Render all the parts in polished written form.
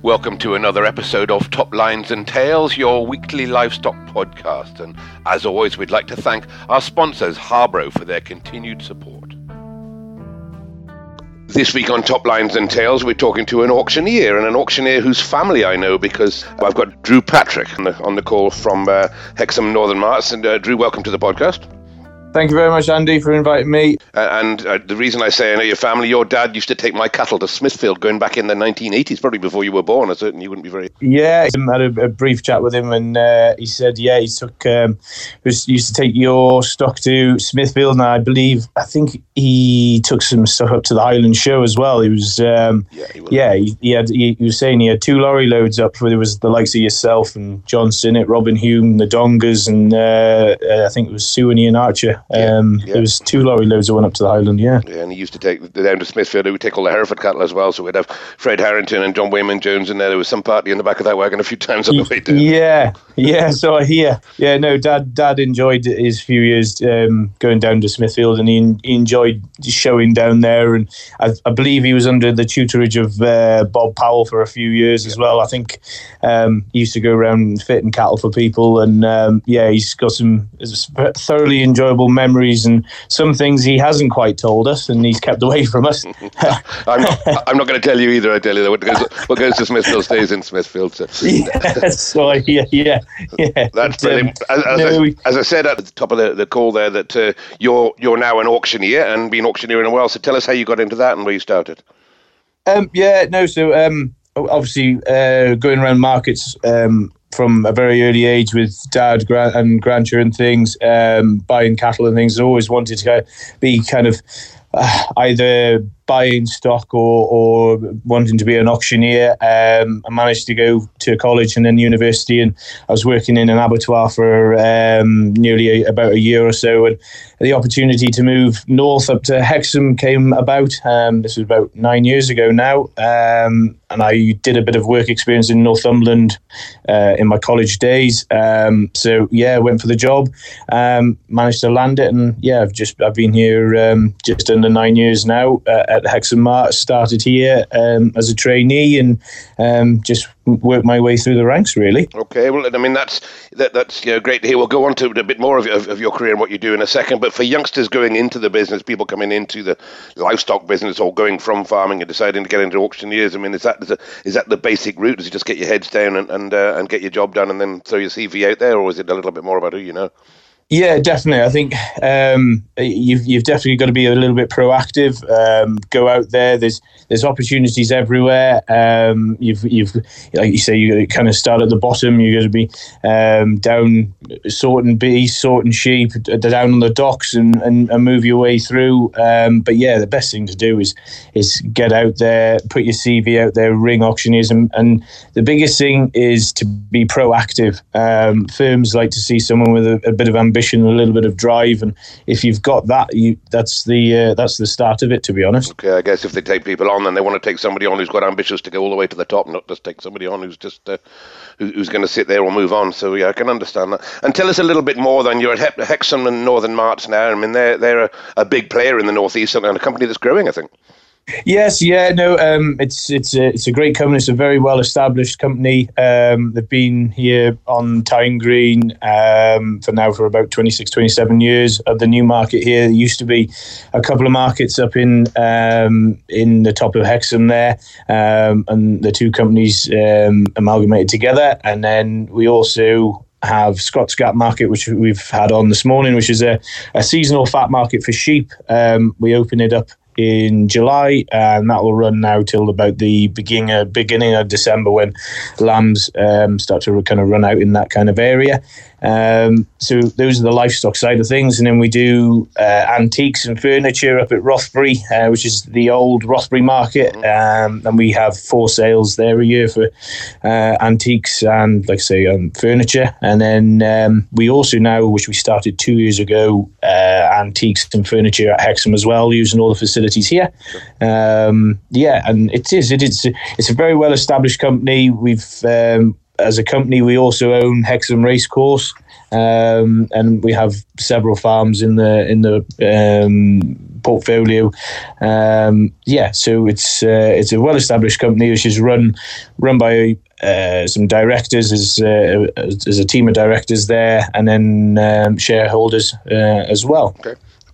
Welcome to another episode of Top Lines and Tales, your weekly livestock podcast. And as always, we'd like to thank our sponsors, Harbro, for their continued support. This week on Top Lines and Tales, we're talking to an auctioneer, and an auctioneer whose family I know because I've got Drew Patrick on the call from Hexham Northern Marts. And Drew, welcome to the podcast. Thank you very much, Andy, for inviting me. And the reason I say I know your family, your dad used to take my cattle to Smithfield going back in the 1980s, probably before you were born. I certainly wouldn't be very... Yeah, I had a brief chat with him, and he said, yeah, he used to take your stock to Smithfield, and I think he took some stuff up to the Highland Show as well. He was, he was saying he had 2 lorry loads up, where there was the likes of yourself and John Sinnott, Robin Hume, the Dongers, and I think it was Sue and Ian Archer. There was 2 lorry loads that went up to the Highland, yeah. And he used to take down to Smithfield. He would take all the Hereford cattle as well. So we'd have Fred Harrington and John Wayman-Jones in there. There was some party in the back of that wagon a few times on the way down. Yeah, so I hear. Yeah, no, Dad enjoyed his few years going down to Smithfield, and he enjoyed showing down there. And I believe he was under the tutorage of Bob Powell for a few years as well. I think he used to go around fitting cattle for people. And he's got some thoroughly enjoyable memories and some things he hasn't quite told us, and he's kept away from us. I'm not going to tell you either. I tell you that what goes to Smithfield stays in Smithfield. So. Yeah. That's brilliant. As I said at the top of the call there, that you're now an auctioneer and been auctioneering a while. So tell us how you got into that and where you started. Obviously going around markets. From a very early age with dad and grandeur and things, buying cattle and things. I always wanted to be kind of either buying stock or wanting to be an auctioneer. I managed to go to college and then university, and I was working in an abattoir for about a year or so, and the opportunity to move north up to Hexham came about. This was about 9 years ago now, and I did a bit of work experience in Northumberland in my college days. Went for the job, managed to land it, and I've been here just under 9 years now at Hexham Marts. Started here as a trainee and just worked my way through the ranks, really. Okay, well, I mean, that's great to hear. We'll go on to a bit more of your career and what you do in a second, but for youngsters going into the business, people coming into the livestock business or going from farming and deciding to get into auctioneers, I mean, is that the basic route? Does it just get your heads down and get your job done and then throw your CV out there, or is it a little bit more about who you know? Yeah, definitely. I think you've definitely got to be a little bit proactive. Go out there. There's opportunities everywhere. You've like you say, you kind of start at the bottom. You're going to be down sorting bees, sorting sheep, down on the docks, and move your way through. The best thing to do is get out there, put your CV out there, ring auctioneers, and the biggest thing is to be proactive. Firms like to see someone with a bit of ambition. A little bit of drive, and if you've got that, that's the start of it, to be honest. Okay, I guess if they take people on, then they want to take somebody on who's got ambitions to go all the way to the top, not just take somebody on who's just who's going to sit there or move on. So yeah, I can understand that. And tell us a little bit more. Then you're at Hexham and Northern Marts now. I mean, they're a big player in the North East and a company that's growing, I think. Yes, yeah, no, it's a great company. It's a very well established company. They've been here on Tyne Green for about 26, 27 years at the new market here. There used to be a couple of markets up in the top of Hexham there, and the two companies amalgamated together, and then we also have Scott's Gap Market, which we've had on this morning, which is a seasonal fat market for sheep. We opened it up in July, and that will run now till about the beginning of December, when lambs start to kind of run out in that kind of area. So those are the livestock side of things, and then we do antiques and furniture up at Rothbury, which is the old Rothbury market, and we have 4 sales there a year for antiques and, like I say, furniture. And then we also now, which we started 2 years ago, antiques and furniture at Hexham as well, using all the facilities here. And it's a very well established company. We've as a company, we also own Hexham Racecourse, and we have several farms in the portfolio. So it's a well-established company which is run by some directors, as a team of directors there, and then shareholders as well.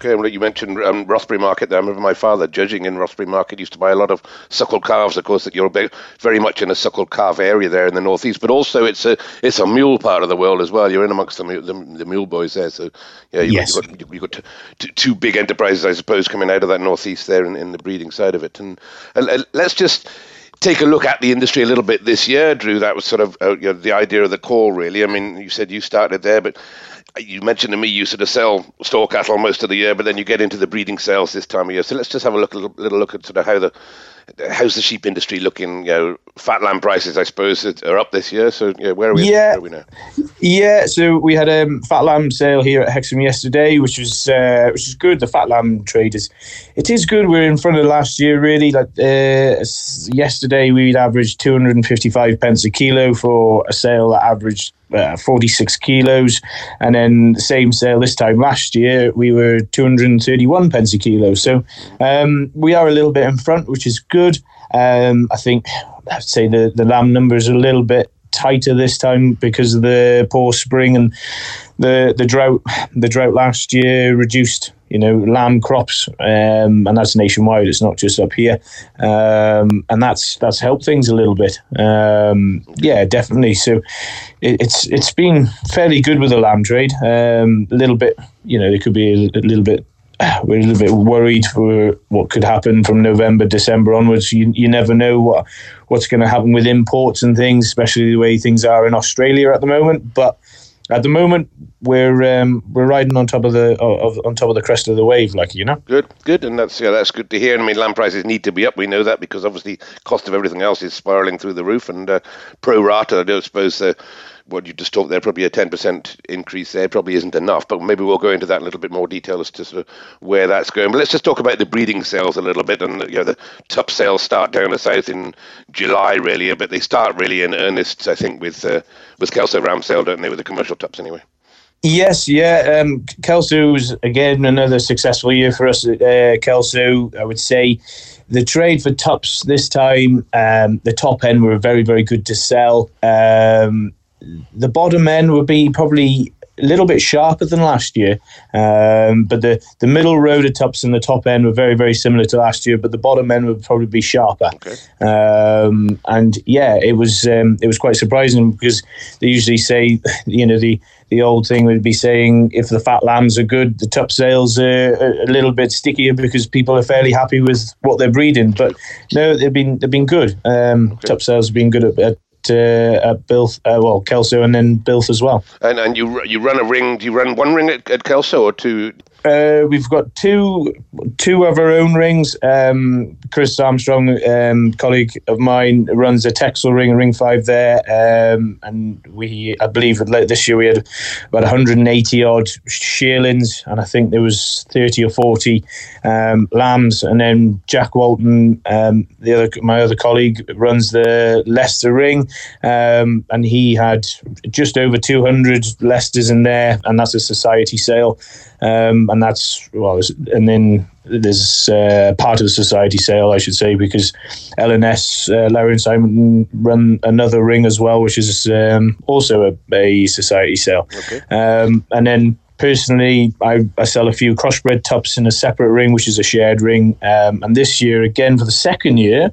Okay, well, you mentioned Rothbury Market there. I remember my father judging in Rothbury Market. He used to buy a lot of suckle calves. Of course, that you're very much in a suckle calf area there in the northeast, but also it's a mule part of the world as well. You're in amongst the mule boys there, so yeah, you've got two big enterprises, I suppose, coming out of that northeast there in the breeding side of it. And let's just take a look at the industry a little bit this year, Drew. That was sort of the idea of the call, really. I mean, you said you started there, but you mentioned to me you sort of sell store cattle most of the year, but then you get into the breeding sales this time of year. So let's just have a little look at sort of how's the sheep industry looking. Fatland prices, I suppose, are up this year. So where are we? Where are we now? Yeah. So we had a fat lamb sale here at Hexham yesterday, which is good. The fat lamb trade is good. We're in front of last year, really. Like yesterday, we'd averaged 255 pence a kilo for a sale that averaged 46 kilos, and then the same sale this time last year we were 231 pence a kilo, so we are a little bit in front, which is good. I think I'd say the lamb number is a little bit tighter this time because of the poor spring and the drought last year reduced lamb crops, and that's nationwide. It's not just up here, and that's helped things a little bit. Definitely. So it's been fairly good with the lamb trade. A little bit, it could be a little bit. We're a little bit worried for what could happen from November, December onwards. You never know what's going to happen with imports and things, especially the way things are in Australia at the moment, but. At the moment, we're riding on top of the crest of the wave, Good, and that's good to hear. I mean, lamb prices need to be up. We know that because obviously, cost of everything else is spiralling through the roof, and pro rata. I don't suppose what you just talked there, probably a 10% increase there probably isn't enough, but maybe we'll go into that in a little bit more detail as to sort of where that's going. But let's just talk about the breeding sales a little bit, and the top sales start down the south in July, really, but they start really in earnest, I think, with Kelso Ram Sale, don't they, with the commercial tops anyway? Yes, yeah. Kelso's, again, another successful year for us at Kelso. I would say the trade for tops this time, the top end were very, very good to sell. The bottom end would be probably a little bit sharper than last year, but the middle road of tops and the top end were very, very similar to last year, but the bottom end would probably be sharper. Okay. It was quite surprising because they usually say, the old thing would be saying if the fat lambs are good, the top sales are a little bit stickier because people are fairly happy with what they're breeding. But no, they've been good. Okay. Top sales have been good at Bilth, Kelso, and then Bilth as well. And you run a ring? Do you run one ring at Kelso or two? We've got two of our own rings. Chris Armstrong, colleague of mine, runs a Texel ring, Ring 5 there, and I believe this year we had about 180 odd shearlings, and I think there was 30 or 40 lambs. And then Jack Walton, my other colleague, runs the Leicester ring, and he had just over 200 Leicesters in there, and that's a society sale. And then there's part of the society sale, I should say, because LNS, Larry and Simon, run another ring as well, which is also a society sale. Okay. And then personally, I sell a few crossbred tops in a separate ring, which is a shared ring. And this year, again, for the second year,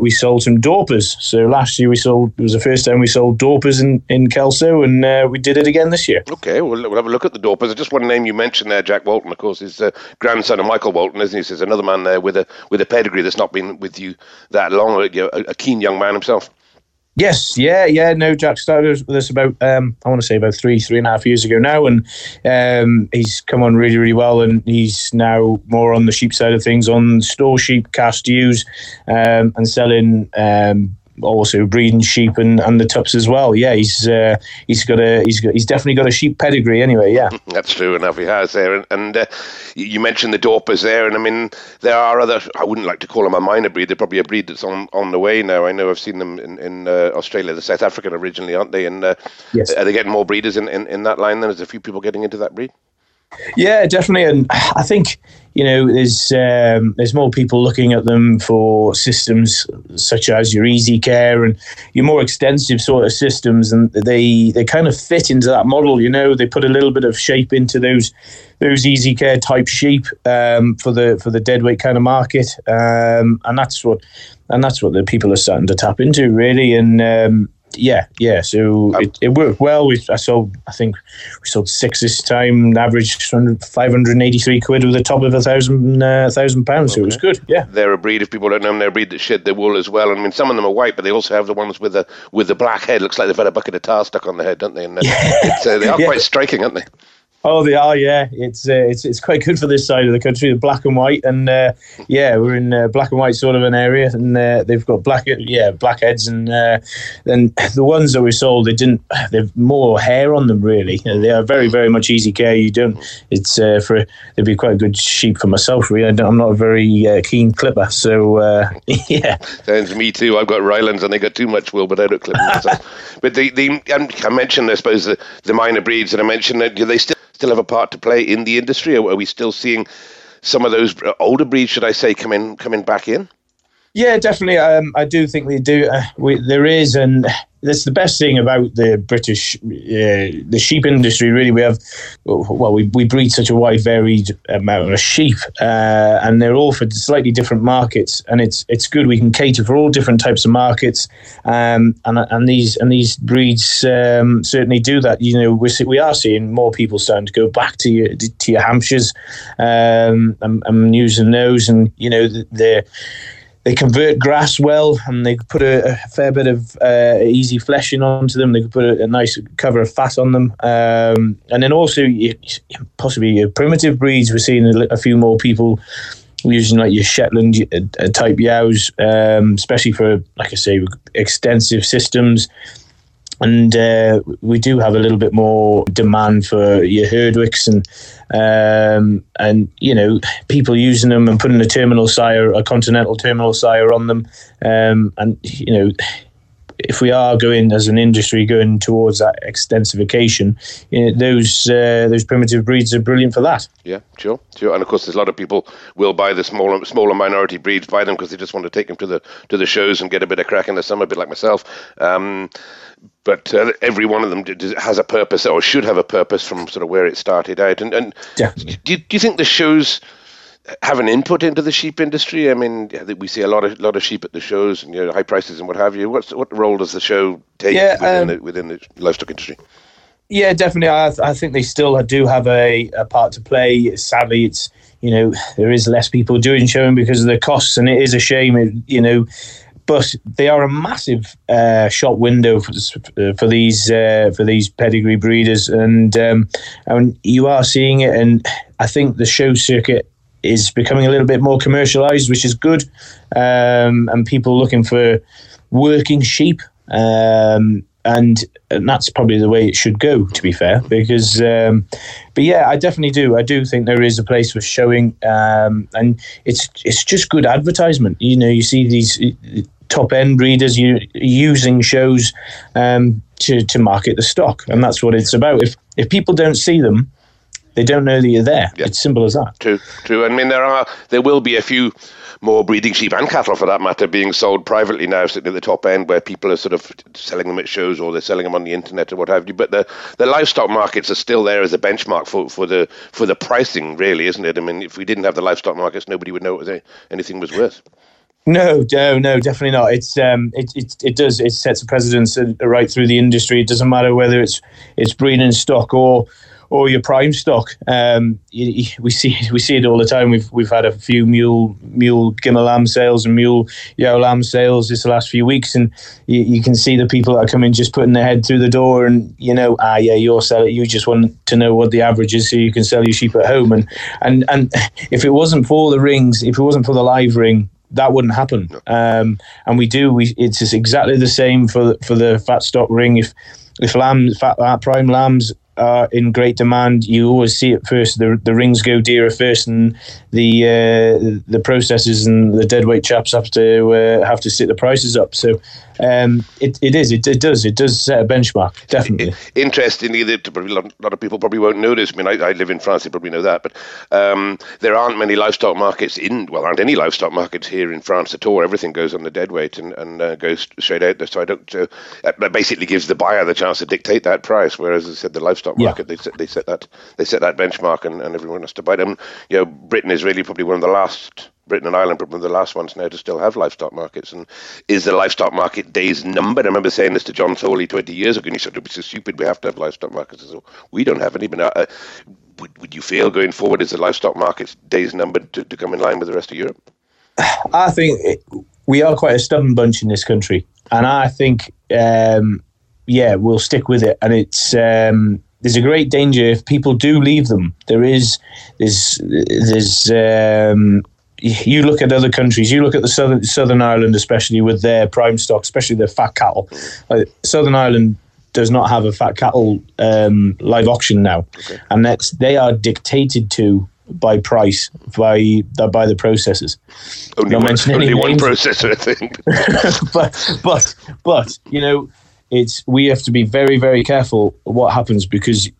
we sold some Dorpers. So last year it was the first time we sold Dorpers in Kelso, and we did it again this year. Okay, we'll have a look at the Dorpers. Just one name you mentioned there, Jack Walton, of course, is grandson of Michael Walton, isn't he? So there's another man there with a pedigree that's not been with you that long, a keen young man himself. Yes, yeah, no, Jack started with us about, I want to say about three and a half years ago now, and he's come on really, really well, and he's now more on the sheep side of things, on store sheep, cast ewes, and selling also breeding sheep and the tups as well. Yeah, he's definitely got a sheep pedigree anyway. Yeah, that's true enough. He has there, and you mentioned the Dorpers there, and I mean there are other. I wouldn't like to call them a minor breed. They're probably a breed that's on the way now. I know I've seen them in Australia. They're South African originally, aren't they? And yes. Are they getting more breeders in that line? Then there's a few people getting into that breed. Yeah, definitely, and I think there's more people looking at them for systems such as your easy care and your more extensive sort of systems, and they kind of fit into that model. They put a little bit of shape into those easy care type sheep for the deadweight kind of market, and that's what the people are starting to tap into really, and. So it worked well. We sold 6 this time, average 583 quid with a top of £1,000. So it was good. Yeah, they're a breed. If people don't know them, they're a breed that shed their wool as well. I mean, some of them are white, but they also have the ones with the black head. Looks like they've had a bucket of tar stuck on their head, don't they? And they are quite striking, aren't they? Oh, they are, yeah. It's quite good for this side of the country, the black and white, and we're in black and white sort of an area, and they've got black heads, and then the ones that we sold, they've more hair on them really. They are very, very much easy care. You don't. It's they'd be quite a good sheep for myself. Really, I'm not a very keen clipper, so yeah. Sounds me too. I've got Rylands, and they got too much wool, but I don't clip myself. But I mentioned, I suppose, the minor breeds, and I mentioned that they still have a part to play in the industry? Or are we still seeing some of those older breeds, should I say, coming back in? Yeah, definitely. I do think they do. There is, and that's the best thing about the British the sheep industry. Really, we breed such a wide, varied amount of sheep, and they're all for slightly different markets. And it's good we can cater for all different types of markets, and these breeds certainly do that. We are seeing more people starting to go back to your Hampshires, and using those, and They convert grass well, and they put a fair bit of easy fleshing onto them. They could put a nice cover of fat on them. And then also, possibly primitive breeds, we're seeing a few more people using like your Shetland type yows, especially for, like I say, extensive systems. And we do have a little bit more demand for your Herdwicks and people using them and putting a continental terminal sire on them. If we are going as an industry towards that extensification, those primitive breeds are brilliant for that. Yeah, sure. And of course, there's a lot of people will buy the smaller minority breeds, buy them because they just want to take them to the shows and get a bit of crack in the summer, a bit like myself. But every one of them has a purpose or should have a purpose from sort of where it started out. And do you think the shows have an input into the sheep industry? I mean, we see a lot of sheep at the shows and high prices and what have you. What role does the show take within the livestock industry? Yeah, definitely. I think they still do have a part to play. Sadly, it's there is less people doing showing because of the costs, and it is a shame. But they are a massive shop window for these pedigree breeders, and you are seeing it. And I think the show circuit is becoming a little bit more commercialized, which is good, and people looking for working sheep, and that's probably the way it should go, to be fair, because I definitely do. I do think there is a place for showing, and it's just good advertisement. You see these top end breeders using shows to market the stock, and that's what it's about. If people don't see them, they don't know that you're there. Yeah. It's simple as that. True. I mean, there will be a few more breeding sheep and cattle, for that matter, being sold privately now, sitting at the top end, where people are sort of selling them at shows or they're selling them on the internet or what have you. But the livestock markets are still there as a benchmark for the pricing, really, isn't it? I mean, if we didn't have the livestock markets, nobody would know what anything was worth. No, definitely not. It sets a precedence right through the industry. It doesn't matter whether it's breeding stock or your prime stock. We see it all the time. We've had a few mule gimmer lamb sales and mule yow lamb sales this last few weeks, and you can see the people that are coming just putting their head through the door, and you're selling. You just want to know what the average is so you can sell your sheep at home. And if it wasn't for the rings, if it wasn't for the live ring, that wouldn't happen. No. And we do. It's just exactly the same for the fat stock ring. If lambs, prime lambs are in great demand, you always see it first. The rings go dearer first, and the processors and the deadweight chaps have to sit the prices up. So it does set a benchmark, definitely. Interestingly, a lot of people probably won't know this. I mean, I live in France; they probably know that, but there aren't many livestock markets aren't any livestock markets here in France at all. Everything goes on the deadweight and goes straight out there. So I don't. That basically gives the buyer the chance to dictate that price, whereas, as I said, the livestock market they set that benchmark, and everyone has to buy them. You know, Britain and Ireland are probably the last ones now to still have livestock markets. And is the livestock market days numbered? I remember saying this to John Thorley 20 years ago, and he said, "It's so stupid, we have to have livestock markets." I said, "We don't have any." But would you feel going forward, is the livestock market's days numbered to come in line with the rest of Europe? I think we are quite a stubborn bunch in this country. And I think, we'll stick with it. And it's... there's a great danger if people do leave them. You look at other countries. You look at the Southern Ireland, especially with their prime stock, especially their fat cattle. Southern Ireland does not have a fat cattle live auction now, okay. And they are dictated to by price by the processors. Only one processor, I think. but you know, we have to be very, very careful what happens, because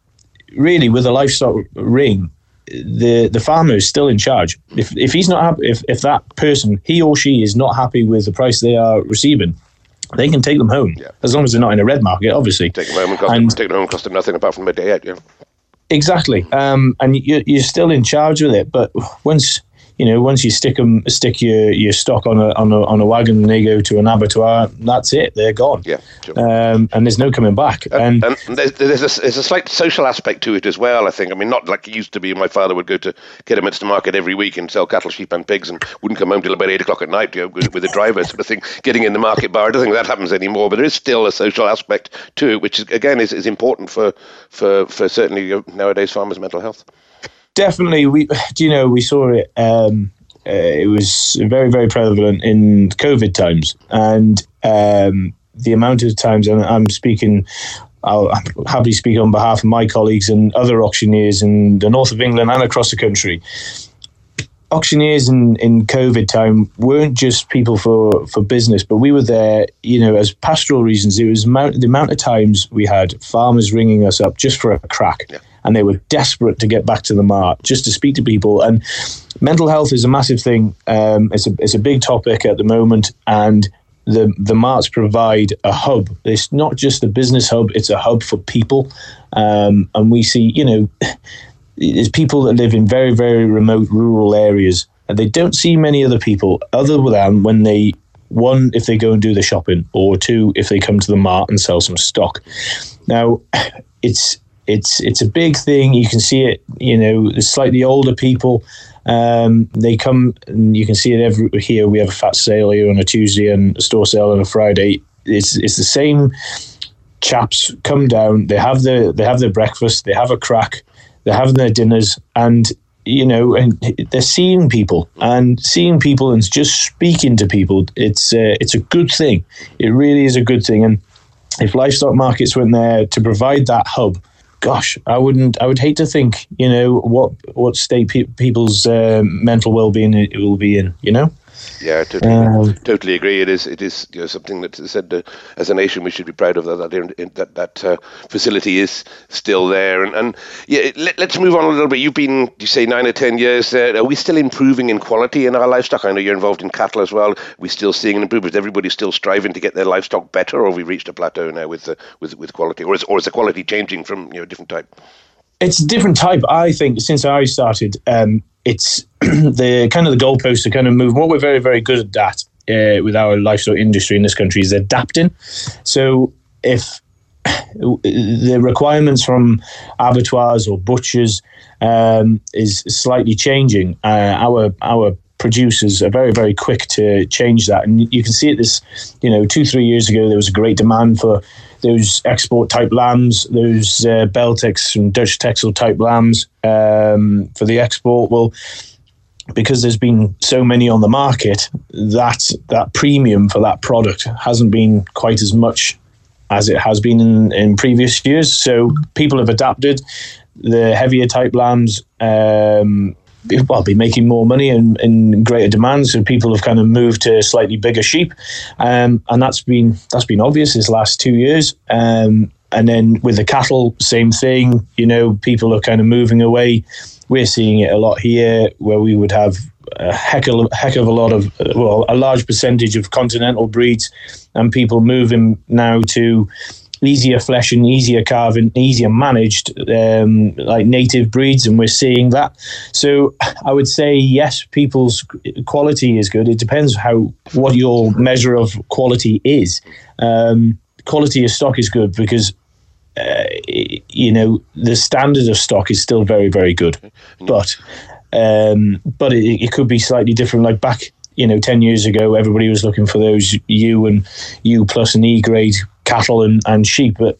really with a livestock ring, the farmer is still in charge. If he's not happy, if that person, he or she, is not happy with the price they are receiving, they can take them home, as long as they're not in a red market, obviously. Take them home and cost them nothing apart from a day out. Yeah, exactly. And you're still in charge with it, but once you stick your stock on a wagon, and they go to an abattoir, that's it. They're gone. Yeah, sure. And there's no coming back. And there's a slight social aspect to it as well, I think. I mean, not like it used to be. My father would go to Kidderminster Market every week and sell cattle, sheep, and pigs, and wouldn't come home till about 8 o'clock at night, with a driver sort of thing. Getting in the market bar, I don't think that happens anymore. But there is still a social aspect to it, which is, again, is important for certainly nowadays farmers' mental health. Definitely, we saw it. It was very, very prevalent in COVID times, and the amount of times, and I'll happily speak on behalf of my colleagues and other auctioneers in the north of England and across the country. Auctioneers in COVID time weren't just people for business, but we were there, as pastoral reasons. It was the amount of times we had farmers ringing us up just for a crack. Yeah. And they were desperate to get back to the mart, just to speak to people. And mental health is a massive thing. It's a big topic at the moment, and the marts provide a hub. It's not just a business hub; it's a hub for people. And we see, there's people that live in very, very remote rural areas, and they don't see many other people other than when they, one, if they go and do the shopping, or two, if they come to the mart and sell some stock. Now, it's a big thing. You can see it, slightly older people. They come, and you can see it here. We have a fat sale here on a Tuesday and a store sale on a Friday. It's the same chaps come down. They have their breakfast. They have a crack. They have their dinners, and they're seeing people and just speaking to people. It's a good thing. It really is a good thing. And if livestock markets went there to provide that hub, gosh, I would hate to think, what state people's mental well-being it will be in, Yeah, I totally agree. It is something that's said as a nation we should be proud of, that facility is still there. Let's move on a little bit. You've been, you say, 9 or 10 years there. Are we still improving in quality in our livestock? I know you're involved in cattle as well. Are we still seeing an improvement? Is everybody still striving to get their livestock better, or have we reached a plateau now with quality? Or is the quality changing from a different type? It's a different type, I think, since I started. It's the goalposts are kind of moving. What we're very, very good at with our livestock industry in this country is adapting. So if the requirements from abattoirs or butchers is slightly changing, our producers are very, very quick to change that. And you can see it 2-3 years ago, there was a great demand for those export-type lambs, those Beltex and Dutch Texel-type lambs for the export. Well, because there's been so many on the market, that premium for that product hasn't been quite as much as it has been in previous years. So people have adapted. The heavier type lambs be making more money and in greater demand. So people have kind of moved to slightly bigger sheep, and that's been obvious this last 2 years. And then with the cattle, same thing. You know, people are kind of moving away. We're seeing it a lot here, where we would have a heck of a lot of, a large percentage of continental breeds, and people moving now to easier fleshing, easier carving, easier managed, like native breeds, and we're seeing that. So I would say, yes, people's quality is good. It depends what your measure of quality is. Quality of stock is good because, the standard of stock is still very, very good. But it could be slightly different. Like back, 10 years ago, everybody was looking for those U and U plus and E grade cattle and sheep, but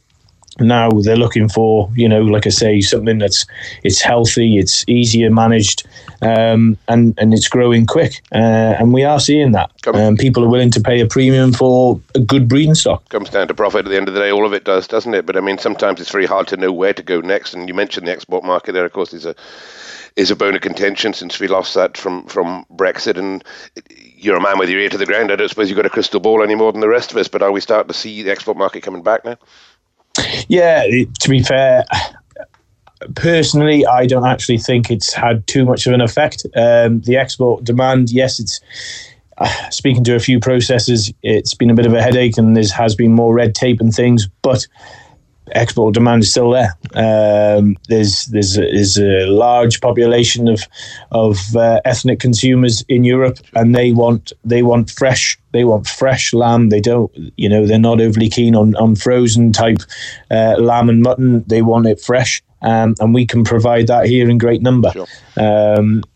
now they're looking for, like I say, something that's healthy, it's easier managed, and it's growing quick. And we are seeing that. People are willing to pay a premium for a good breeding stock. Comes down to profit at the end of the day, all of it does, doesn't it? But I mean, sometimes it's very hard to know where to go next. And you mentioned the export market there, of course, is a bone of contention since we lost that from Brexit. And you're a man with your ear to the ground. I don't suppose you've got a crystal ball any more than the rest of us, but are we starting to see the export market coming back now? Yeah, to be fair, personally, I don't actually think it's had too much of an effect. The export demand, yes, it's speaking to a few processors, it's been a bit of a headache, and there has been more red tape and things, but export demand is still there. There's a large population of ethnic consumers in Europe, and they want fresh lamb. They don't, they're not overly keen on frozen type lamb and mutton. They want it fresh, and we can provide that here in great number. Sure.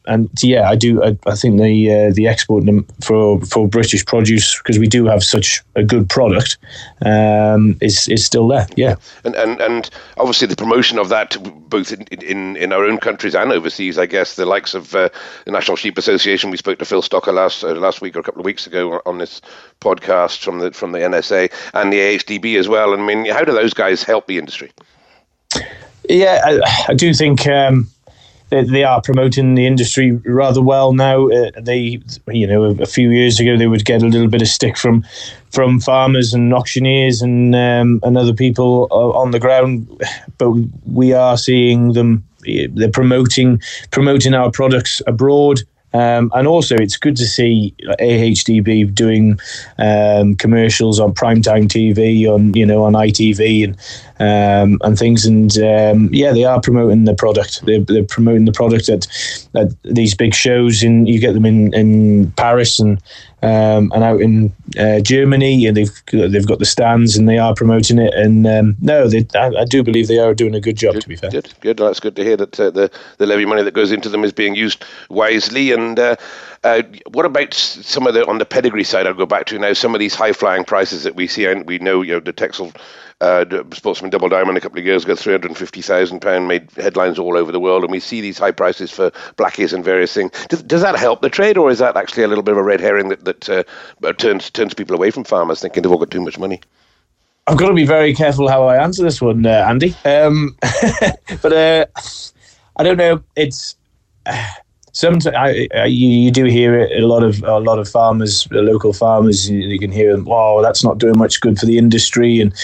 And yeah, I do. I think the export for British produce, because we do have such a good product, is still there. Yeah, and obviously the promotion of that both in our own countries and overseas. I guess the likes of the National Sheep Association. We spoke to Phil Stocker last week or a couple of weeks ago on this podcast from the NSA and the AHDB as well. I mean, how do those guys help the industry? Yeah, I do think. They are promoting the industry rather well now. A few years ago, they would get a little bit of stick from farmers and auctioneers and other people on the ground. But we are seeing them. They're promoting our products abroad. And also, it's good to see AHDB doing commercials on primetime TV, on ITV and things. And they are promoting the product. They're promoting the product at these big shows. And you get them in Paris and out in Germany. And they've got the stands, and they are promoting it. And I do believe they are doing a good job. Good, to be fair, good. Well, that's good to hear that the levy money that goes into them is being used wisely. And what about some of on the pedigree side? I'll go back to now some of these high-flying prices that we see, and we know, the Texel Sportsman Double Diamond a couple of years ago, £350,000 made headlines all over the world, and we see these high prices for blackies and various things. Does that help the trade, or is that actually a little bit of a red herring that turns people away from farmers, thinking they've all got too much money? I've got to be very careful how I answer this one, Andy. But I don't know. It's. Sometimes you do hear it, a lot of farmers, local farmers. You can hear them. Wow, that's not doing much good for the industry, and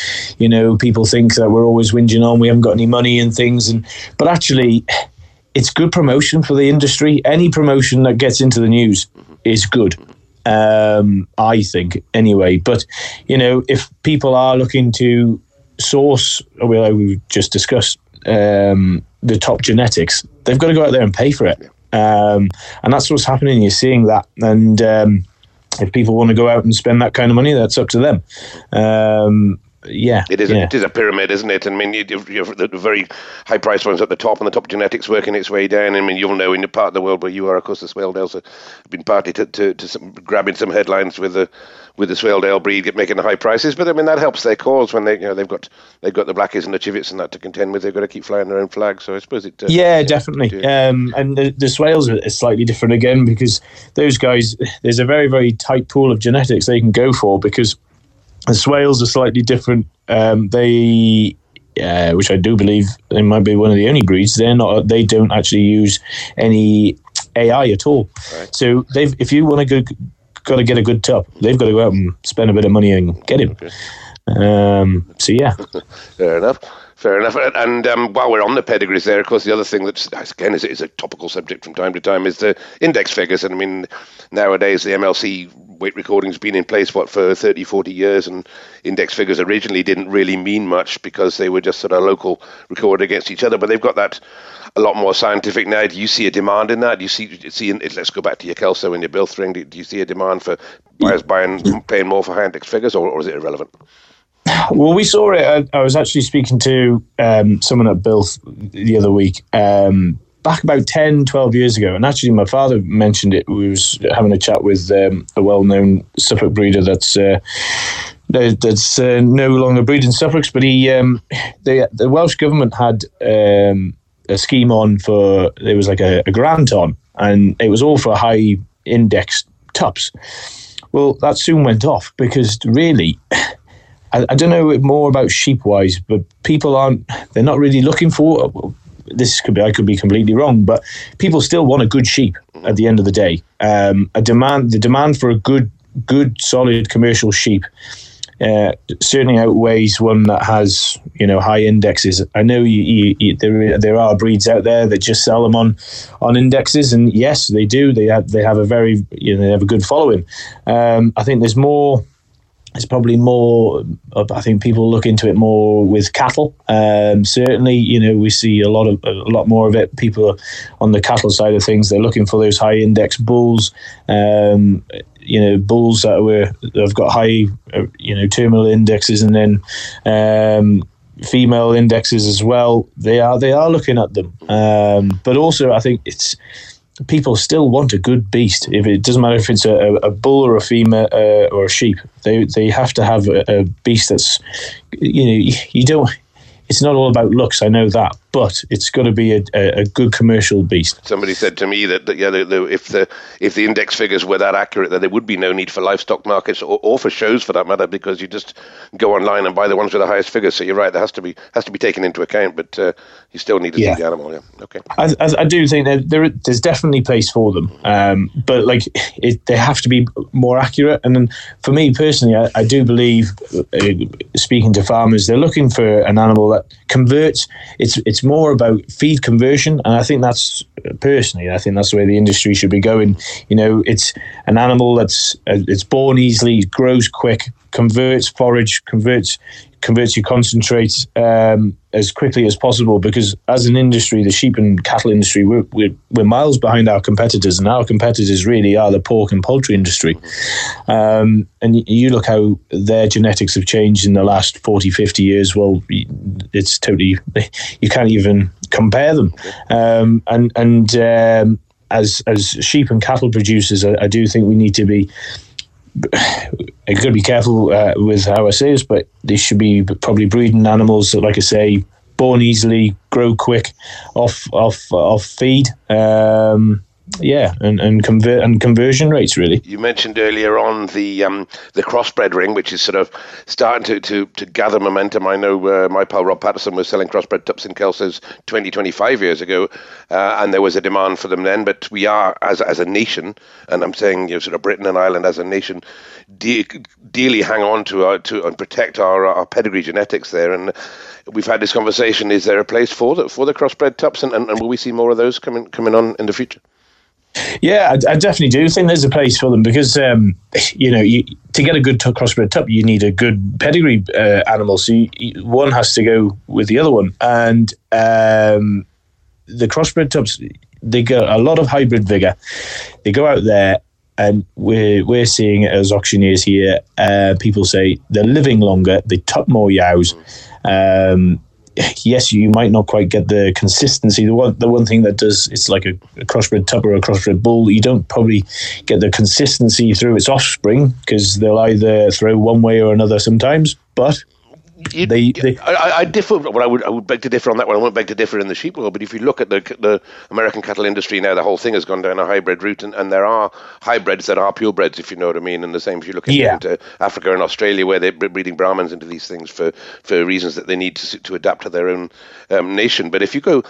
people think that we're always whinging on. We haven't got any money and things, but actually, it's good promotion for the industry. Any promotion that gets into the news is good, I think, anyway. But if people are looking to source, we just discussed the top genetics, they've got to go out there and pay for it. And that's what's happening. You're seeing that, and if people want to go out and spend that kind of money, that's up to them. Yeah, it is. Yeah. It is a pyramid, isn't it? I mean, you're the very high-priced ones at the top, and the top genetics working its way down. I mean, you'll know in the part of the world where you are, of course, the Swaledales have been partly to grabbing some headlines with the Swaledale breed making the high prices. But I mean, that helps their cause when they've got the Blackies and the Chivets and that to contend with. They've got to keep flying their own flag. So I suppose it. Definitely. And the Swales are slightly different again because those guys, there's a very, very tight pool of genetics they can go for because. The Swales are slightly different. They, which I do believe they might be one of the only breeds. They don't actually use any AI at all. Right. So if you want to get a good tup, they've got to go out and spend a bit of money and get him. Okay. So yeah, fair enough. And while we're on the pedigrees, there, of course, the other thing that again is a topical subject from time to time is the index figures. And I mean, nowadays the MLC weight recording's been in place for 30, 40 years, and index figures originally didn't really mean much because they were just sort of local record against each other. But they've got that a lot more scientific now. Do you see a demand in that? Do you see? Let's go back to your Kelso and your Bilth ring. Do you see a demand for buyers paying more for high index figures, or is it irrelevant? Well, we saw it. I was actually speaking to someone at Bilth the other week, back about 10, 12 years ago. And actually, my father mentioned it. We was having a chat with a well-known Suffolk breeder that's no longer breeding Suffolks. But the Welsh government had a scheme on for, it was like a grant on, and it was all for high indexed tups. Well, that soon went off because really... I don't know more about sheep-wise, but people they're not really looking for, I could be completely wrong, but people still want a good sheep at the end of the day. The demand for a good, solid commercial sheep certainly outweighs one that has, high indexes. I know there are breeds out there that just sell them on indexes, and yes, they do. They have a very, they have a good following. I think there's more... It's probably more, I think people look into it more with cattle. Certainly, we see a lot more of it. People on the cattle side of things, they're looking for those high index bulls, bulls that have got high, terminal indexes and then female indexes as well. They are looking at them. But also I think it's, people still want a good beast. If it doesn't matter if it's a bull or a female or a sheep, they have to have a beast that's you don't. It's not all about looks, I know that, but it's got to be a good commercial beast. Somebody said to me that if the index figures were that accurate, that there would be no need for livestock markets or for shows for that matter, because you just go online and buy the ones with the highest figures. So you're right, that has to be taken into account, but you still need to see the animal. Yeah, okay. I do think that there's definitely place for them, but they have to be more accurate. And then for me personally, I do believe, speaking to farmers, they're looking for an animal that converts. It's more about feed conversion, and I think that's the way the industry should be going. It's an animal that's born easily, grows quick, converts forage, converts your concentrate as quickly as possible, because as an industry, the sheep and cattle industry, we're miles behind our competitors, and our competitors really are the pork and poultry industry. And you look how their genetics have changed in the last 40, 50 years. Well, it's totally, you can't even compare them. As sheep and cattle producers, I do think we need to be, I could be careful with how I say this, but they should be probably breeding animals that, like I say, born easily, grow quick, off feed. And conversion rates, really. You mentioned earlier on the crossbred ring, which is sort of starting to gather momentum. I know my pal Rob Patterson was selling crossbred tups in Kelsos 20, 25 years ago, and there was a demand for them then. But we are, as a nation, and I'm saying sort of Britain and Ireland as a nation, dearly hang on to and protect our pedigree genetics there. And we've had this conversation: is there a place for the crossbred tups, and will we see more of those coming on in the future? Yeah, I definitely do think there's a place for them because, to get a good crossbred tup, you need a good pedigree animal. So one has to go with the other one. And the crossbred tups, they got a lot of hybrid vigour. They go out there We're seeing it as auctioneers here. People say they're living longer, they tuck more yows. Yes, you might not quite get the consistency. The one thing that does, it's like a crossbred tup or a crossbred bull, you don't probably get the consistency through its offspring because they'll either throw one way or another sometimes, but... I differ. Well, I would beg to differ on that one. I won't beg to differ in the sheep world, but if you look at the American cattle industry now, the whole thing has gone down a hybrid route, and there are hybrids that are purebreds, if you know what I mean. And the same if you look into Africa and Australia, where they're breeding Brahmins into these things for reasons that they need to adapt to their own nation. But if you go,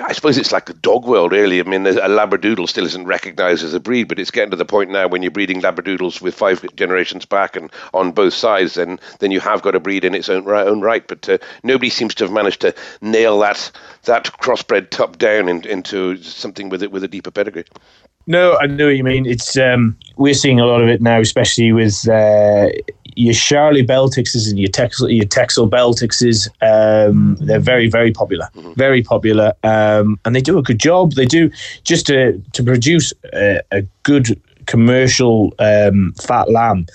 I suppose it's like the dog world, really. I mean, a Labradoodle still isn't recognised as a breed, but it's getting to the point now when you're breeding Labradoodles with 5 generations back and on both sides, then you have got a breed in its own right. But nobody seems to have managed to nail that crossbred tup down into something with a deeper pedigree. No, I know what you mean. It's we're seeing a lot of it now, especially with your Charlie Beltexes and your Texel Beltexes. They're very, very popular, very popular, and they do a good job. They do just to produce a good commercial fat lamb.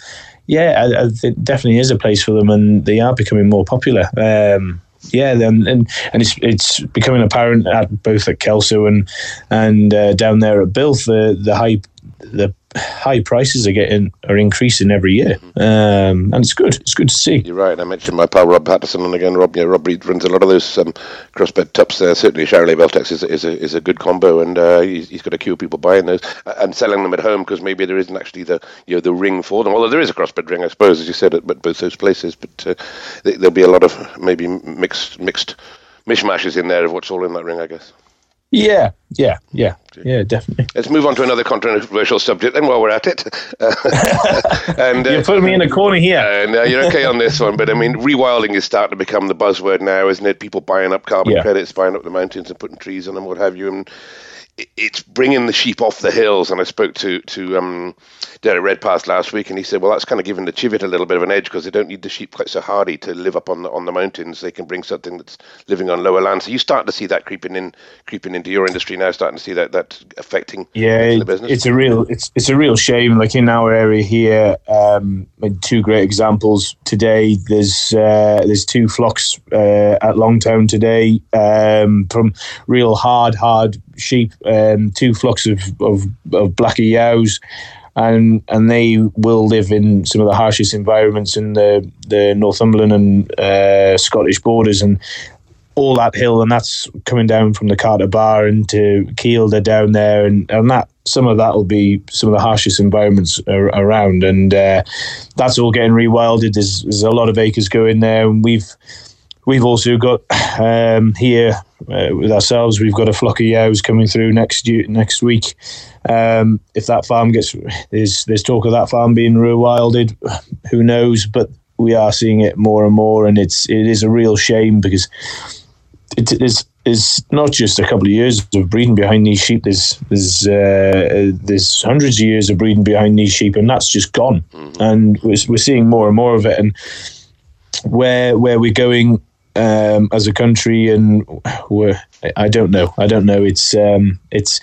Yeah, it definitely is a place for them, and they are becoming more popular. And it's becoming apparent both at Kelso and down there at Bilth, the high prices are increasing every year, and it's good. It's good to see. You're right. I mentioned my pal Rob Patterson, and again, Rob runs a lot of those crossbred tups there. Certainly, Charolais Beltex is a good combo, and he's got a queue of people buying those and selling them at home because maybe there isn't actually the ring for them. Although there is a crossbred ring, I suppose, as you said, at both those places. But there'll be a lot of maybe mixed mishmashes in there of what's all in that ring, I guess. Yeah, definitely. Let's move on to another controversial subject then while we're at it. You're putting me in a corner here. No, you're okay on this one, but I mean, rewilding is starting to become the buzzword now, isn't it? People buying up carbon credits, buying up the mountains and putting trees on them, what have you, and it's bringing the sheep off the hills. And I spoke to Derek Redpath last week, and he said, well, that's kind of giving the civet a little bit of an edge because they don't need the sheep quite so hardy to live up on the mountains. They can bring something that's living on lower land. So you start to see that creeping into your industry now, starting to see that affecting the business. It's a real shame. Like in our area here, two great examples today. There's two flocks at Longtown today from real hard sheep, two flocks of blacker yows, and they will live in some of the harshest environments in the Northumberland and Scottish borders, and all that hill, and that's coming down from the Carter Bar into Kielder down there, and that some of that will be some of the harshest environments around, and that's all getting rewilded. There's a lot of acres going there, and we've also got here with ourselves. We've got a flock of yows coming through next week. If that farm there's talk of that farm being rewilded. Who knows? But we are seeing it more and more, and it is a real shame because it's not just a couple of years of breeding behind these sheep. There's hundreds of years of breeding behind these sheep, and that's just gone. And we're seeing more and more of it, and where we're going. As a country, and I don't know. It's a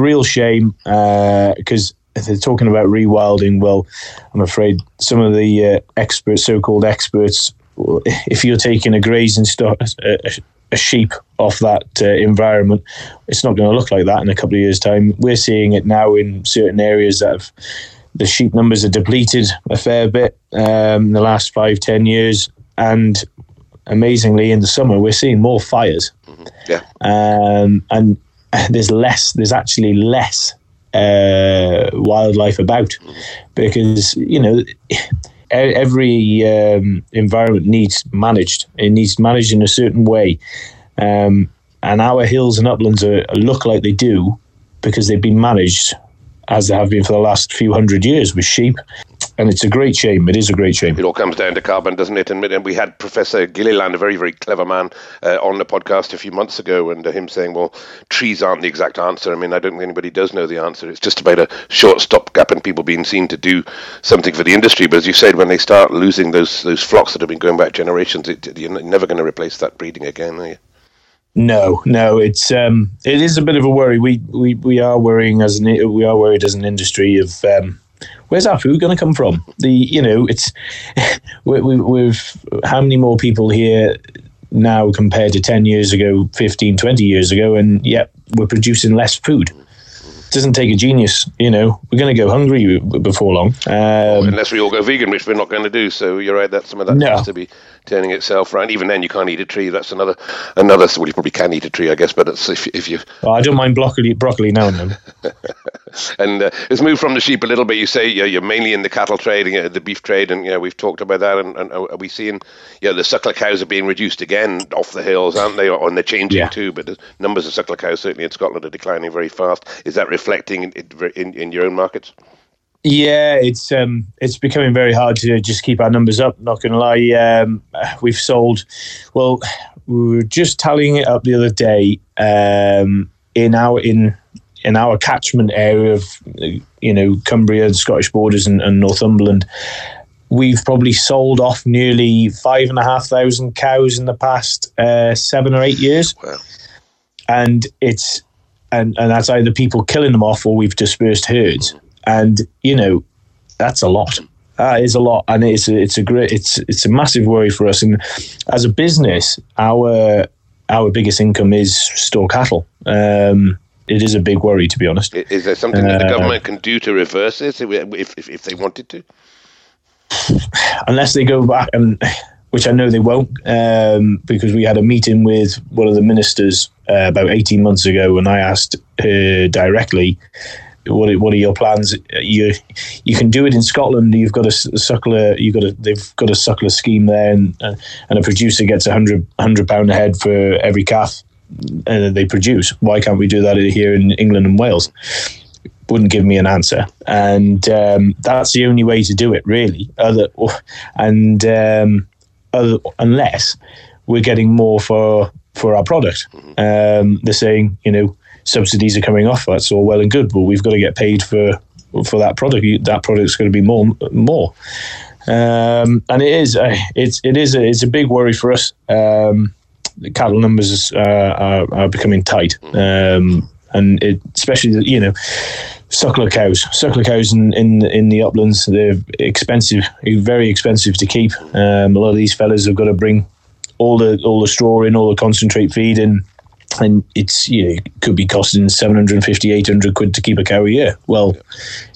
real shame because if they're talking about rewilding, well, I'm afraid some of the experts, so-called experts, if you're taking a grazing stock, a sheep off that environment, it's not going to look like that in a couple of years' time. We're seeing it now in certain areas that the sheep numbers are depleted a fair bit in the last 5-10 years, and amazingly, in the summer, we're seeing more fires, and there's actually less wildlife about because every environment needs managed. It needs managed in a certain way, and our hills and uplands look like they do because they've been managed as they have been for the last few hundred years with sheep. And it's a great shame. It is a great shame. It all comes down to carbon, doesn't it? And we had Professor Gilliland, a very, very clever man, on the podcast a few months ago, and him saying, well, trees aren't the exact answer. I mean, I don't think anybody does know the answer. It's just about a short stopgap and people being seen to do something for the industry. But as you said, when they start losing those flocks that have been going back generations, you're never going to replace that breeding again, are you? No, it is a bit of a worry. We are worried as an industry of where's our food going to come from? We've how many more people here now compared to 10 years ago, 15, 20 years ago, and yet we're producing less food. It doesn't take a genius, We're going to go hungry before long. Unless we all go vegan, which we're not going to do. So you're right that some of that has to be turning itself around. Even then, you can't eat a tree. That's another. Well, you probably can eat a tree, I guess, but it's if you. Oh, I don't mind broccoli now and then. And it's moved from the sheep a little bit. You say you're mainly in the cattle trade and the beef trade, and we've talked about that. And are we seeing, the suckler cows are being reduced again off the hills, aren't they? And they're changing too. But the numbers of suckler cows certainly in Scotland are declining very fast. Is that reflecting in your own markets? Yeah, it's becoming very hard to just keep our numbers up, not going to lie. We've sold, we were just tallying it up the other day, in our catchment area of, Cumbria and Scottish borders and Northumberland, we've probably sold off nearly 5,500 cows in the past 7 or 8 years. Wow. And that's either people killing them off or we've dispersed herds. And that's a lot. That is a lot, and it's a massive worry for us. And as a business, our biggest income is store cattle. It is a big worry, to be honest. Is there something that the government can do to reverse this if they wanted to? Unless they go back, which I know they won't, because we had a meeting with one of the ministers about 18 months ago, and I asked her directly. What are your plans? You can do it in Scotland. You've got they've got a suckler scheme there, and a producer gets £100 a head for every calf they produce. Why can't we do that here in England and Wales? Wouldn't give me an answer, and that's the only way to do it, really. Unless we're getting more for our product, they're saying subsidies are coming off. That's all well and good, but we've got to get paid for that product. That product's going to be more. And it's a big worry for us. The cattle numbers are becoming tight, and especially suckler cows in the uplands. They're expensive, very expensive to keep. A lot of these fellas have got to bring all the straw in, all the concentrate feed in. And it's it could be costing 750, 800 quid to keep a cow a year. Well,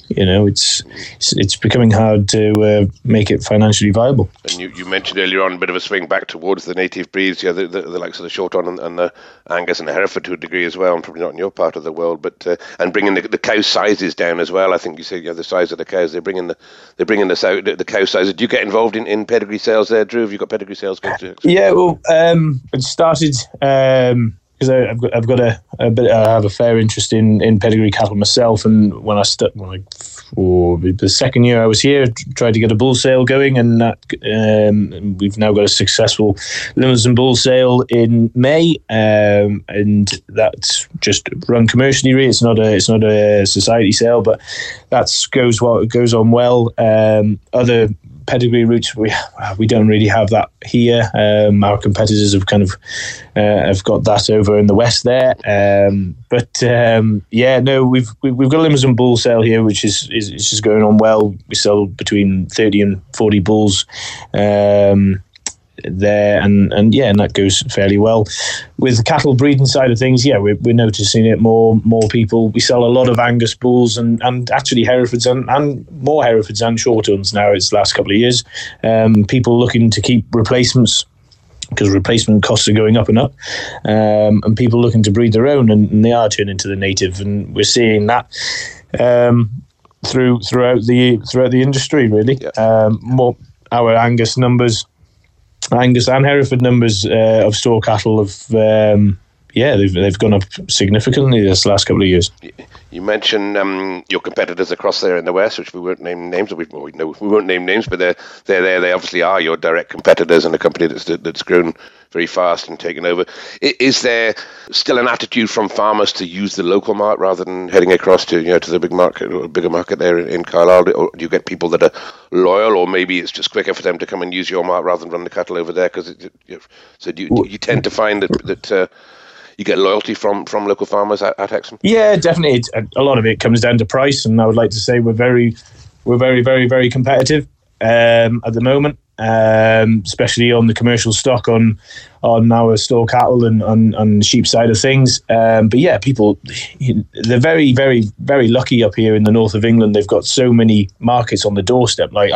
it's becoming hard to make it financially viable. And you mentioned earlier on a bit of a swing back towards the native breeds, the likes of the Shorthorn and the Angus and the Hereford to a degree as well, and probably not in your part of the world, but and bringing the cow sizes down as well. I think you said the size of the cows. They're bringing the cow sizes. Do you get involved in pedigree sales there, Drew? Have you got pedigree sales going to? Yeah, well, it started. Because I have a fair interest in pedigree cattle myself, and for the second year I was here, tried to get a bull sale going, and that, we've now got a successful Limousin bull sale in May, and that's just run commercially. Really, it's not a society sale, but that goes on well. Other pedigree routes we don't really have that here. Our competitors have kind of have got that over in the west there, we've got a Limousin bull sale here, which is just going on well. We sell between 30 and 40 bulls there, and that goes fairly well. With the cattle breeding side of things, we're noticing it more people. We sell a lot of Angus bulls and actually Herefords and more Herefords and Shorthorns now. It's the last couple of years, people looking to keep replacements because replacement costs are going up, and people looking to breed their own, and they are turning to the native, and we're seeing that throughout the industry, really. More our Angus and Hereford numbers of store cattle have they've gone up significantly this last couple of years. You mentioned your competitors across there in the west, which we won't name names. We won't name names, but they're there. They obviously are your direct competitors, and a company that's grown very fast and taken over. Is there still an attitude from farmers to use the local mart rather than heading across to the big market or bigger market there in Carlisle? Or do you get people that are loyal, or maybe it's just quicker for them to come and use your mart rather than run the cattle over there? So do you tend to find that you get loyalty from local farmers at Hexham? Yeah, definitely. It's, a lot of it comes down to price, and I would like to say we're very competitive at the moment, especially on the commercial stock, on our store cattle and on the sheep side of things. But yeah, people, they're very, very, very lucky up here in the north of England. They've got so many markets on the doorstep. Like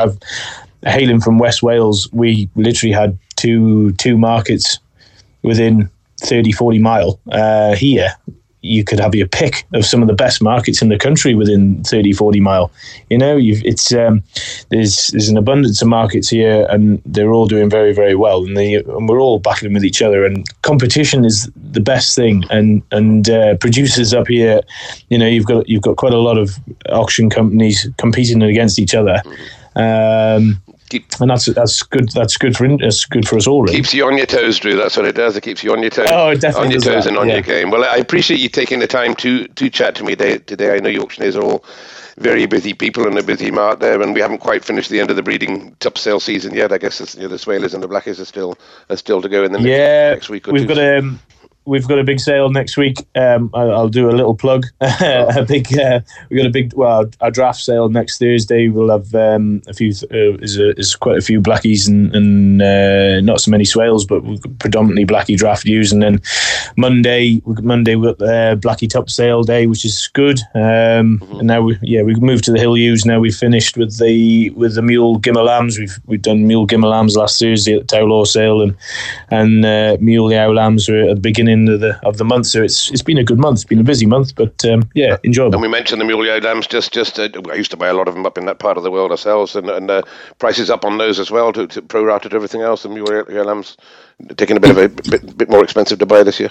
hailing from West Wales, we literally had two markets within 30-40 mile. Here you could have your pick of some of the best markets in the country within 30-40 mile. You know, it's there's an abundance of markets here, and they're all doing very, very well, and we're all battling with each other, and competition is the best thing. And producers up here, you know, you've got quite a lot of auction companies competing against each other. And that's good. That's good for us all. Really. Keeps you on your toes, Drew. That's what it does. It keeps you on your toes. Oh, it definitely does. On your toes and on your game. Well, I appreciate you taking the time to chat to me today. I know you auctioneers are all very busy people and a busy mart there, and we haven't quite finished the end of the breeding top sale season yet. I guess it's, you know, the Swaledales and the Blackies are still to go in the next week or two. We've got a big sale next week. I'll do a little plug. We got a big. Well, our draft sale next Thursday. We'll have a few. Is quite a few blackies and not so many Swales, but we've got predominantly blackie draft ewes. And then Monday we've got the blackie top sale day, which is good. And now we've moved to the hill ewes. Now we've finished with the mule gimmer lambs. We've done mule gimmer lambs last Thursday at the Tow Law sale, and mule ewe lambs were at the beginning of the month, so it's been a good month. It's been a busy month, but enjoyable. And we mentioned the mule ewe lambs. Just I used to buy a lot of them up in that part of the world ourselves, and prices up on those as well, to pro-rata to everything else. The mule ewe lambs taking a bit more expensive to buy this year.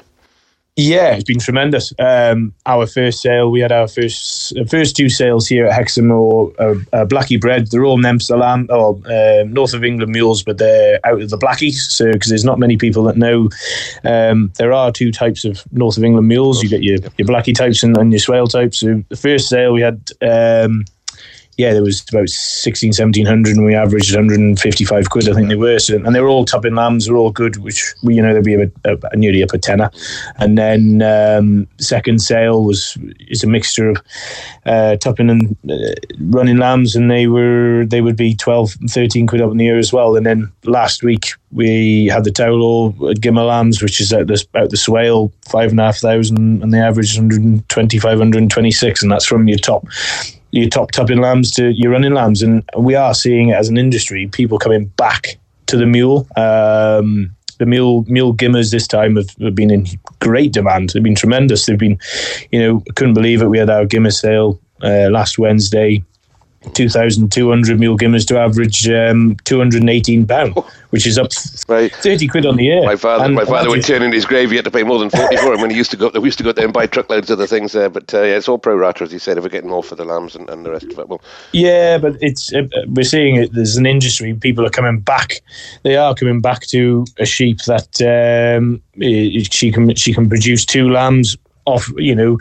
Yeah, it's been tremendous. Our first sale, we had our first two sales here at Hexham or Blackie bred. They're all Nempster lamb or North of England mules, but they're out of the Blackies. So, because there's not many people that know, there are two types of North of England mules. You get your Blackie types and your Swale types. So, the first sale we had. There was about 1,600-1,700, and we averaged 155 quid, I think they were. So, and they were all tupping lambs, were all good, which, you know, they'd be a nearly up a tenner. And then second sale is a mixture of tupping and running lambs, and they would be 12-13 quid up in the air as well. And then last week we had the Tow Law gimmer lambs, which is out the Swale, 5,500, and they averaged 125-126, and that's from your top tupping lambs to your running lambs. And we are seeing it as an industry, people coming back to the mule. The mule gimmers this time have been in great demand. They've been tremendous. They've been, you know, couldn't believe it. We had our gimmer sale last Wednesday, 2,200 mule gimmers to average £218, which is up 30 quid on the year. My father would turn in his grave. He had to pay more than 40 for him when he used to go. We used to go there and buy truckloads of the things there. But it's all pro rata, as you said. If we're getting more for the lambs and the rest of it, well, yeah, but it's we're seeing it. There's an industry. People are coming back. They are coming back to a sheep that she can produce two lambs off. You know.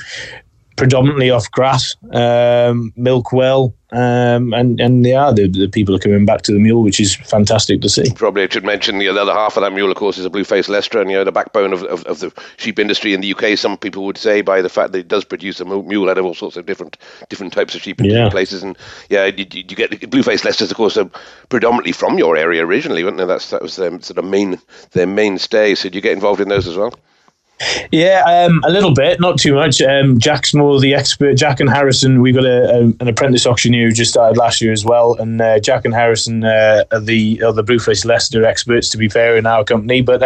Predominantly off grass, milk well, and they are the people are coming back to the mule, which is fantastic to see. Probably I should mention the other half of that mule, of course, is a blue-faced Leicester, and you know the backbone of the sheep industry in the UK. Some people would say by the fact that it does produce a mule out of all sorts of different types of sheep in different places, and you get blue-faced Leicesters, of course, are predominantly from your area originally, weren't they? That was their sort of their mainstay. So do you get involved in those as well? Yeah, a little bit, not too much. Jack's more the expert. Jack and Harrison, we've got an apprentice auctioneer who just started last year as well, and Jack and Harrison are the blue-faced Leicester experts, to be fair, in our company. But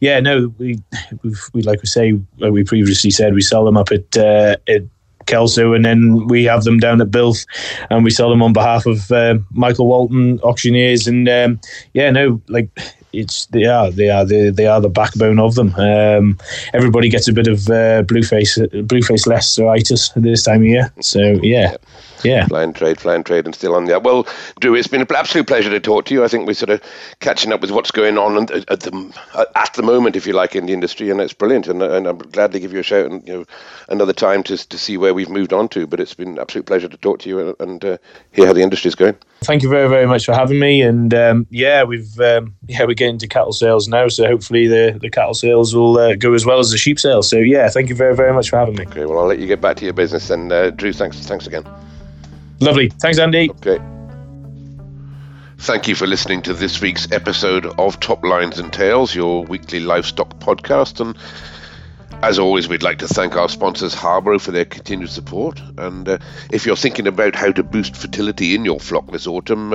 we like we say, like we previously said, we sell them up at Kelso, and then we have them down at Bilth, and we sell them on behalf of Michael Walton auctioneers. And they are the backbone of them. Everybody gets a bit of blue-faced Leicesteritis this time of year. So yeah. Flying trade, and still on there. Well, Drew, it's been an absolute pleasure to talk to you. I think we're sort of catching up with what's going on at the moment, if you like, in the industry, and it's brilliant. And I'm glad to give you a shout and another time to see where we've moved on to. But it's been an absolute pleasure to talk to you and hear how the industry's going. Thank you very, very much for having me. And we're getting to cattle sales now, so hopefully the cattle sales will go as well as the sheep sales. So yeah, thank you very, very much for having me. Okay, well, I'll let you get back to your business, and Drew, thanks again. Lovely. Thanks, Andy. Okay. Thank you for listening to this week's episode of Top Lines and Tales, your weekly livestock podcast. And as always, we'd like to thank our sponsors, Harbro, for their continued support. And if you're thinking about how to boost fertility in your flock this autumn,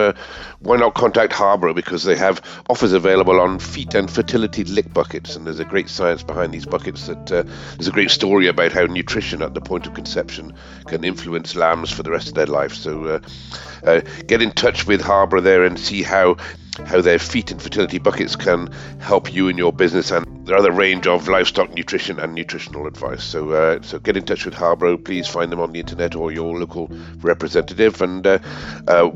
why not contact Harbro, because they have offers available on feet and fertility lick buckets. And there's a great science behind these buckets. There's a great story about how nutrition at the point of conception can influence lambs for the rest of their life. So get in touch with Harbro there and see how their feet and fertility buckets can help you in your business and their other range of livestock nutrition and nutritional advice. So so get in touch with Harbro. Please find them on the internet or your local representative. And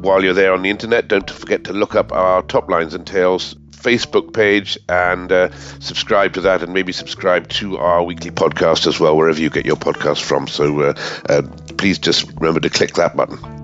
while you're there on the internet, don't forget to look up our Top Lines and Tales Facebook page and subscribe to that, and maybe subscribe to our weekly podcast as well, wherever you get your podcast from. So please just remember to click that button.